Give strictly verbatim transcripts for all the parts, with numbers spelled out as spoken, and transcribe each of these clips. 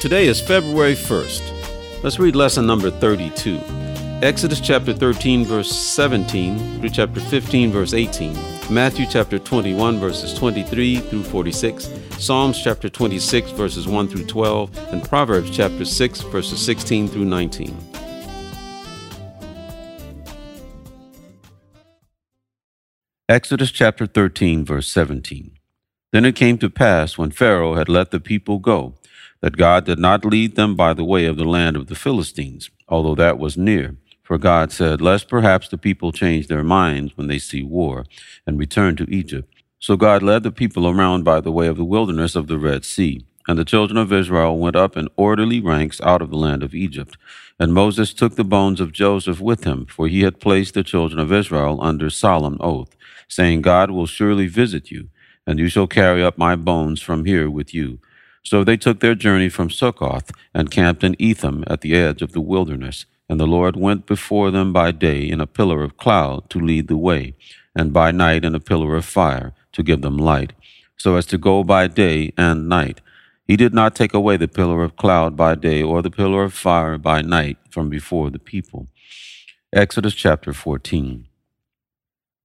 Today is February first. Let's read lesson number thirty-two. Exodus chapter thirteen, verse seventeen, through chapter fifteen, verse eighteen, Matthew chapter twenty-one, verses twenty-three through forty-six, Psalms chapter twenty-six, verses one through twelve, and Proverbs chapter six, verses sixteen through nineteen. Exodus chapter thirteen, verse seventeen. Then it came to pass, when Pharaoh had let the people go, that God did not lead them by the way of the land of the Philistines, although that was near. For God said, lest perhaps the people change their minds when they see war and return to Egypt. So God led the people around by the way of the wilderness of the Red Sea. And the children of Israel went up in orderly ranks out of the land of Egypt. And Moses took the bones of Joseph with him, for he had placed the children of Israel under solemn oath, saying, God will surely visit you, and you shall carry up my bones from here with you. So they took their journey from Succoth and camped in Etham at the edge of the wilderness. And the Lord went before them by day in a pillar of cloud to lead the way, and by night in a pillar of fire to give them light, so as to go by day and night. He did not take away the pillar of cloud by day or the pillar of fire by night from before the people. Exodus chapter fourteen.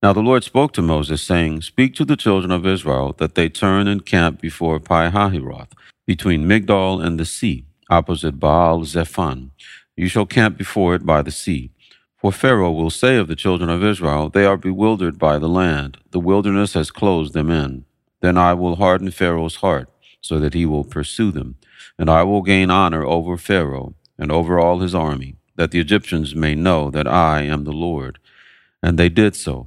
Now the Lord spoke to Moses, saying, Speak to the children of Israel that they turn and camp before Pi-hahiroth, between Migdol and the sea, opposite Baal-Zephon. You shall camp before it by the sea. For Pharaoh will say of the children of Israel, They are bewildered by the land. The wilderness has closed them in. Then I will harden Pharaoh's heart, so that he will pursue them. And I will gain honor over Pharaoh and over all his army, that the Egyptians may know that I am the Lord. And they did so.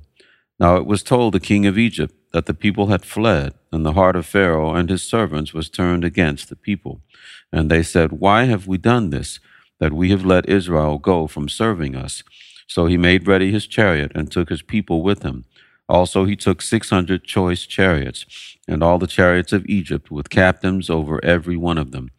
Now it was told the king of Egypt that the people had fled, and the heart of Pharaoh and his servants was turned against the people. And they said, Why have we done this, that we have let Israel go from serving us? So he made ready his chariot and took his people with him. Also he took six hundred choice chariots, and all the chariots of Egypt, with captains over every one of them.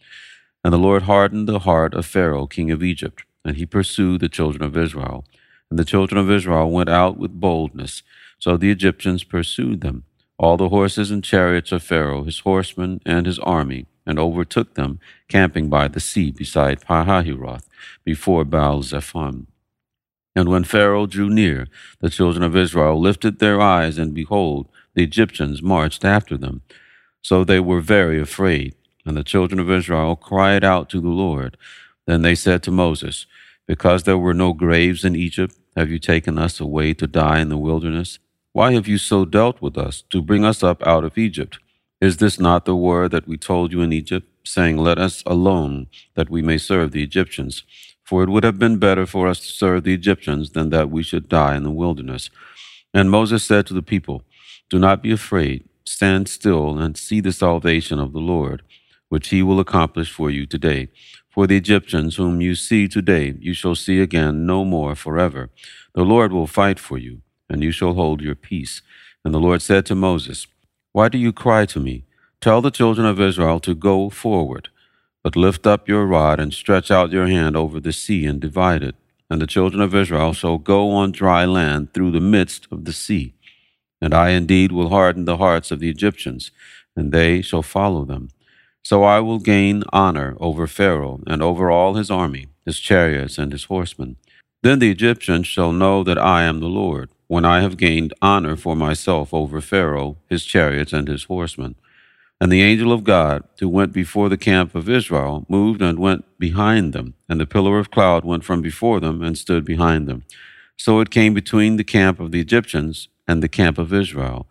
And the Lord hardened the heart of Pharaoh, king of Egypt, and he pursued the children of Israel. And the children of Israel went out with boldness, so the Egyptians pursued them, all the horses and chariots of Pharaoh, his horsemen, and his army, and overtook them, camping by the sea beside Pi-hahiroth, before Baal-Zephon. And when Pharaoh drew near, the children of Israel lifted their eyes, and behold, the Egyptians marched after them. So they were very afraid, and the children of Israel cried out to the Lord. Then they said to Moses, Because there were no graves in Egypt, have you taken us away to die in the wilderness? Why have you so dealt with us, to bring us up out of Egypt? Is this not the word that we told you in Egypt, saying, Let us alone, that we may serve the Egyptians? For it would have been better for us to serve the Egyptians than that we should die in the wilderness. And Moses said to the people, Do not be afraid. Stand still and see the salvation of the Lord, which he will accomplish for you today. For the Egyptians whom you see today, you shall see again no more forever. The Lord will fight for you, and you shall hold your peace. And the Lord said to Moses, Why do you cry to me? Tell the children of Israel to go forward, but lift up your rod and stretch out your hand over the sea and divide it. And the children of Israel shall go on dry land through the midst of the sea. And I indeed will harden the hearts of the Egyptians, and they shall follow them. So I will gain honor over Pharaoh and over all his army, his chariots and his horsemen. Then the Egyptians shall know that I am the Lord, when I have gained honor for myself over Pharaoh, his chariots, and his horsemen. And the angel of God, who went before the camp of Israel, moved and went behind them, and the pillar of cloud went from before them and stood behind them. So it came between the camp of the Egyptians and the camp of Israel.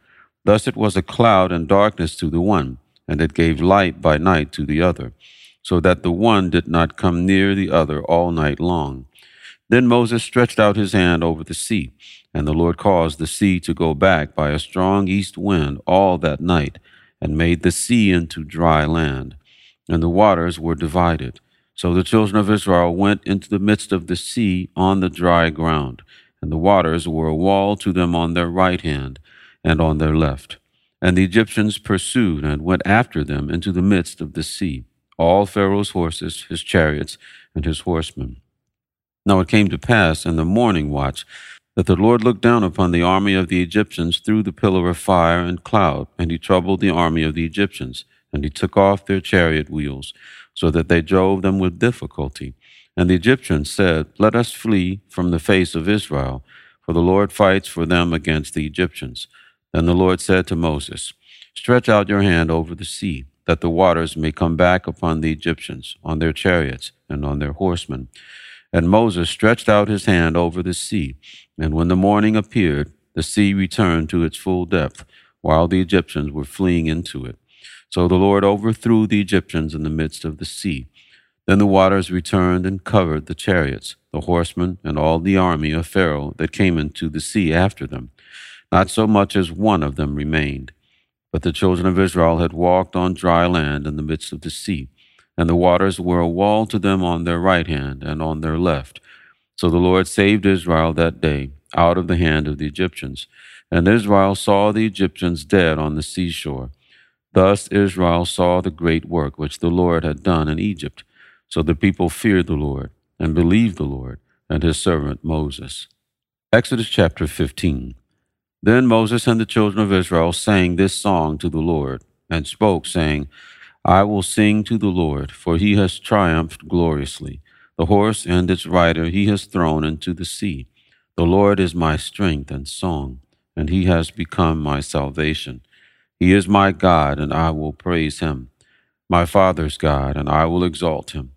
Thus it was a cloud and darkness to the one, and it gave light by night to the other, so that the one did not come near the other all night long. Then Moses stretched out his hand over the sea, and the Lord caused the sea to go back by a strong east wind all that night, and made the sea into dry land. and the waters were divided. So the children of Israel went into the midst of the sea on the dry ground, and the waters were a wall to them on their right hand and on their left. And the Egyptians pursued and went after them into the midst of the sea, all Pharaoh's horses, his chariots, and his horsemen. Now it came to pass in the morning watch that the Lord looked down upon the army of the Egyptians through the pillar of fire and cloud, and he troubled the army of the Egyptians, and he took off their chariot wheels, so that they drove them with difficulty. And the Egyptians said, "Let us flee from the face of Israel, for the Lord fights for them against the Egyptians." Then the Lord said to Moses, "Stretch out your hand over the sea, that the waters may come back upon the Egyptians, on their chariots and on their horsemen." And Moses stretched out his hand over the sea, and when the morning appeared, the sea returned to its full depth, while the Egyptians were fleeing into it. So the Lord overthrew the Egyptians in the midst of the sea. Then the waters returned and covered the chariots, the horsemen, and all the army of Pharaoh that came into the sea after them. Not so much as one of them remained. But the children of Israel had walked on dry land in the midst of the sea, and the waters were a wall to them on their right hand and on their left. So the Lord saved Israel that day out of the hand of the Egyptians. And Israel saw the Egyptians dead on the seashore. Thus Israel saw the great work which the Lord had done in Egypt. So the people feared the Lord and believed the Lord and his servant Moses. Exodus chapter fifteen. Then Moses and the children of Israel sang this song to the Lord, and spoke, saying, "I will sing to the Lord, for he has triumphed gloriously. The horse and its rider he has thrown into the sea. The Lord is my strength and song, and he has become my salvation. He is my God, and I will praise him, my father's God, and I will exalt him.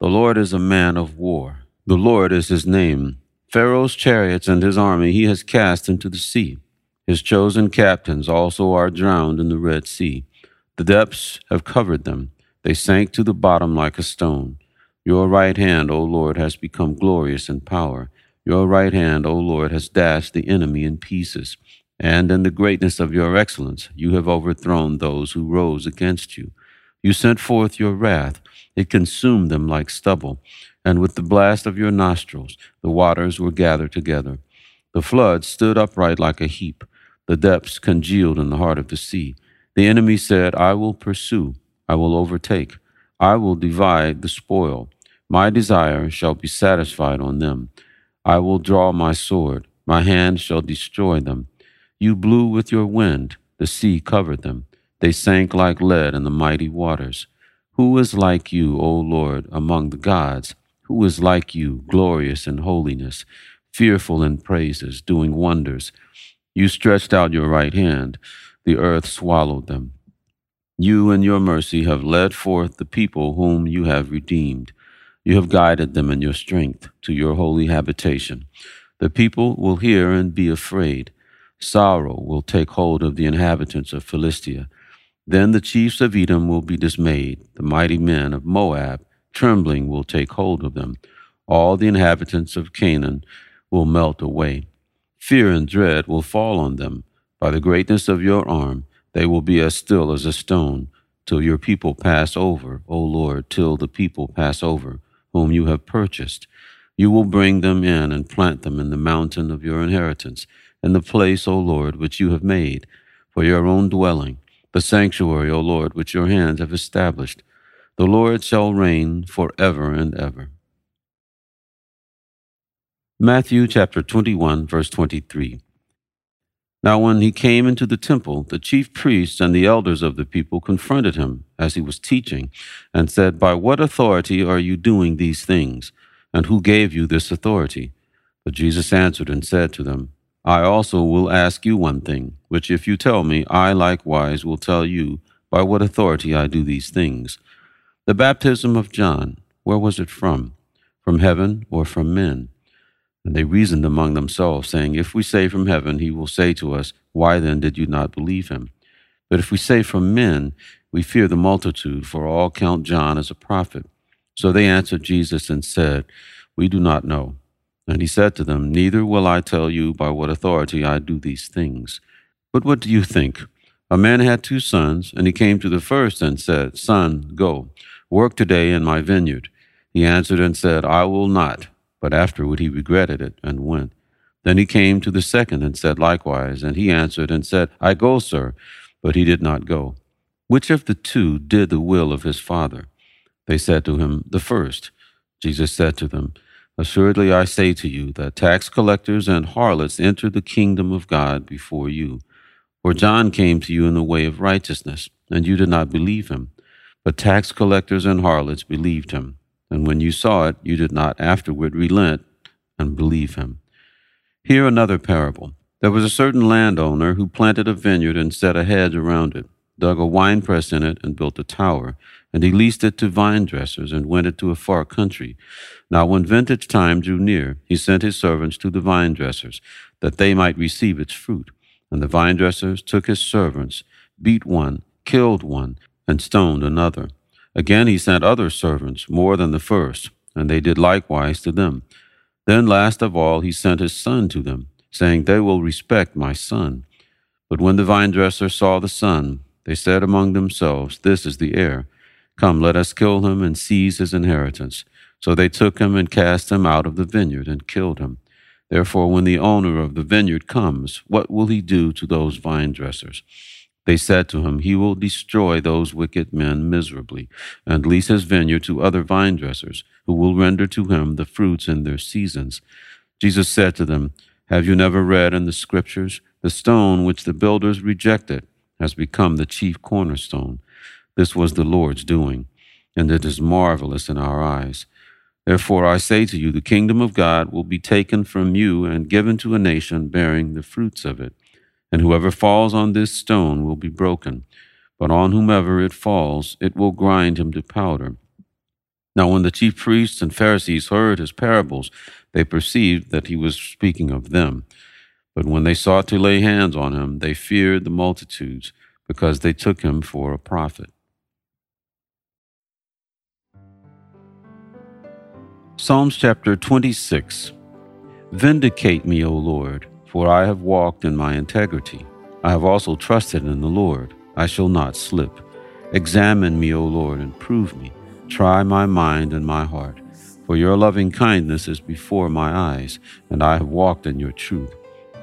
The Lord is a man of war. The Lord is his name. Pharaoh's chariots and his army he has cast into the sea. His chosen captains also are drowned in the Red Sea. The depths have covered them. They sank to the bottom like a stone. Your right hand, O Lord, has become glorious in power. Your right hand, O Lord, has dashed the enemy in pieces. And in the greatness of your excellence, you have overthrown those who rose against you. You sent forth your wrath. It consumed them like stubble. And with the blast of your nostrils, the waters were gathered together. The flood stood upright like a heap. The depths congealed in the heart of the sea. The enemy said, I will pursue. I will overtake. I will divide the spoil. My desire shall be satisfied on them. I will draw my sword. My hand shall destroy them. You blew with your wind. The sea covered them. They sank like lead in the mighty waters. Who is like you, O Lord, among the gods? Who is like you, glorious in holiness, fearful in praises, doing wonders? You stretched out your right hand. The earth swallowed them. You in your mercy have led forth the people whom you have redeemed. You have guided them in your strength to your holy habitation. The people will hear and be afraid. Sorrow will take hold of the inhabitants of Philistia. Then the chiefs of Edom will be dismayed. The mighty men of Moab, trembling will take hold of them. All the inhabitants of Canaan will melt away. Fear and dread will fall on them. By the greatness of your arm, they will be as still as a stone, till your people pass over, O Lord, till the people pass over, whom you have purchased. You will bring them in and plant them in the mountain of your inheritance, in the place, O Lord, which you have made, for your own dwelling, the sanctuary, O Lord, which your hands have established. The Lord shall reign forever and ever." Matthew chapter twenty-one, verse twenty-three. Now when he came into the temple, the chief priests and the elders of the people confronted him as he was teaching, and said, "By what authority are you doing these things? And who gave you this authority?" But Jesus answered and said to them, "I also will ask you one thing, which if you tell me, I likewise will tell you by what authority I do these things. The baptism of John, where was it from? From heaven or from men?" And they reasoned among themselves, saying, "If we say from heaven, he will say to us, why then did you not believe him? But if we say from men, we fear the multitude, for all count John as a prophet." So they answered Jesus and said, "We do not know." And he said to them, "Neither will I tell you by what authority I do these things. But what do you think? A man had two sons, and he came to the first and said, 'Son, go, work today in my vineyard? He answered and said, I will not. But afterward he regretted it and went. Then he came to the second and said likewise. And he answered and said, I go, sir. But he did not go. Which of the two did the will of his father? They said to him, the first. Jesus said to them, Assuredly I say to you that tax collectors and harlots enter the kingdom of God before you. For John came to you in the way of righteousness, and you did not believe him. But tax collectors and harlots believed him. And when you saw it, you did not afterward relent and believe him. Hear another parable. There was a certain landowner who planted a vineyard and set a hedge around it, dug a winepress in it, and built a tower. And he leased it to vine dressers and went into a far country. Now when vintage time drew near, he sent his servants to the vine dressers, that they might receive its fruit. And the vine dressers took his servants, beat one, killed one, and stoned another. Again he sent other servants, more than the first, and they did likewise to them. Then last of all he sent his son to them, saying, They will respect my son. But when the vine dressers saw the son, they said among themselves, This is the heir. Come, let us kill him and seize his inheritance. So they took him and cast him out of the vineyard and killed him. Therefore, when the owner of the vineyard comes, what will he do to those vine dressers? They said to him, He will destroy those wicked men miserably, and lease his vineyard to other vine dressers, who will render to him the fruits in their seasons. Jesus said to them, Have you never read in the Scriptures, The stone which the builders rejected has become the chief cornerstone. This was the Lord's doing, and it is marvelous in our eyes. Therefore I say to you, the kingdom of God will be taken from you and given to a nation bearing the fruits of it. And whoever falls on this stone will be broken, but on whomever it falls, it will grind him to powder. Now when the chief priests and Pharisees heard his parables, they perceived that he was speaking of them. But when they sought to lay hands on him, they feared the multitudes, because they took him for a prophet. Psalms chapter twenty-six. Vindicate me, O Lord, for I have walked in my integrity. I have also trusted in the Lord. I shall not slip. Examine me, O Lord, and prove me. Try my mind and my heart. For your loving kindness is before my eyes, and I have walked in your truth.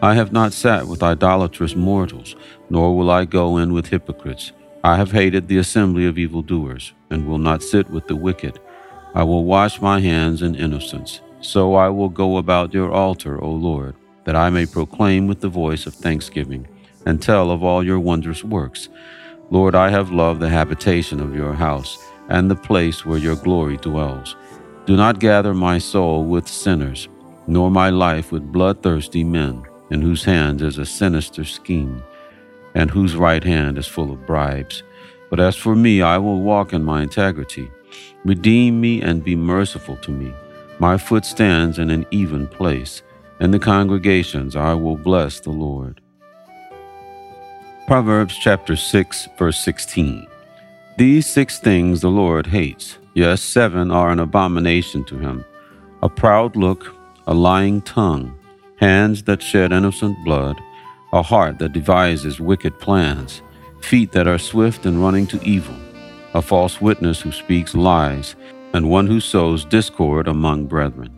I have not sat with idolatrous mortals, nor will I go in with hypocrites. I have hated the assembly of evildoers, and will not sit with the wicked. I will wash my hands in innocence. So I will go about your altar, O Lord, that I may proclaim with the voice of thanksgiving and tell of all your wondrous works. Lord, I have loved the habitation of your house and the place where your glory dwells. Do not gather my soul with sinners, nor my life with bloodthirsty men, in whose hands is a sinister scheme, and whose right hand is full of bribes. But as for me, I will walk in my integrity. Redeem me and be merciful to me. My foot stands in an even place. In the congregations I will bless the Lord. Proverbs chapter six, verse sixteen. These six things the Lord hates. Yes, seven are an abomination to him. A proud look, a lying tongue, hands that shed innocent blood, a heart that devises wicked plans, feet that are swift in running to evil, a false witness who speaks lies, and one who sows discord among brethren.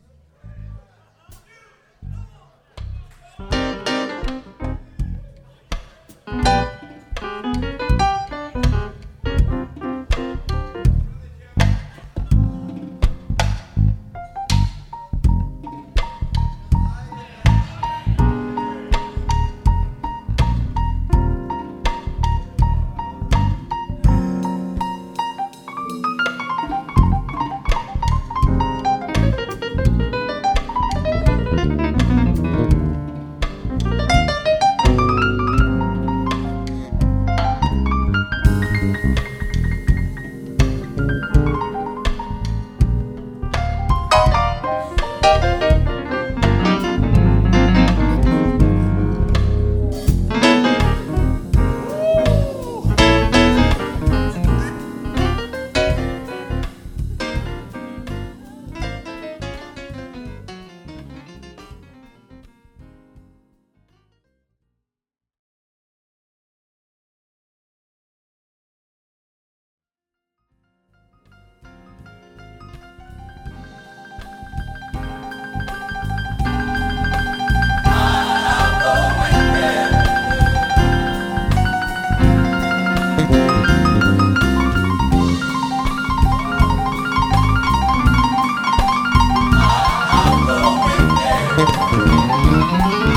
Bye.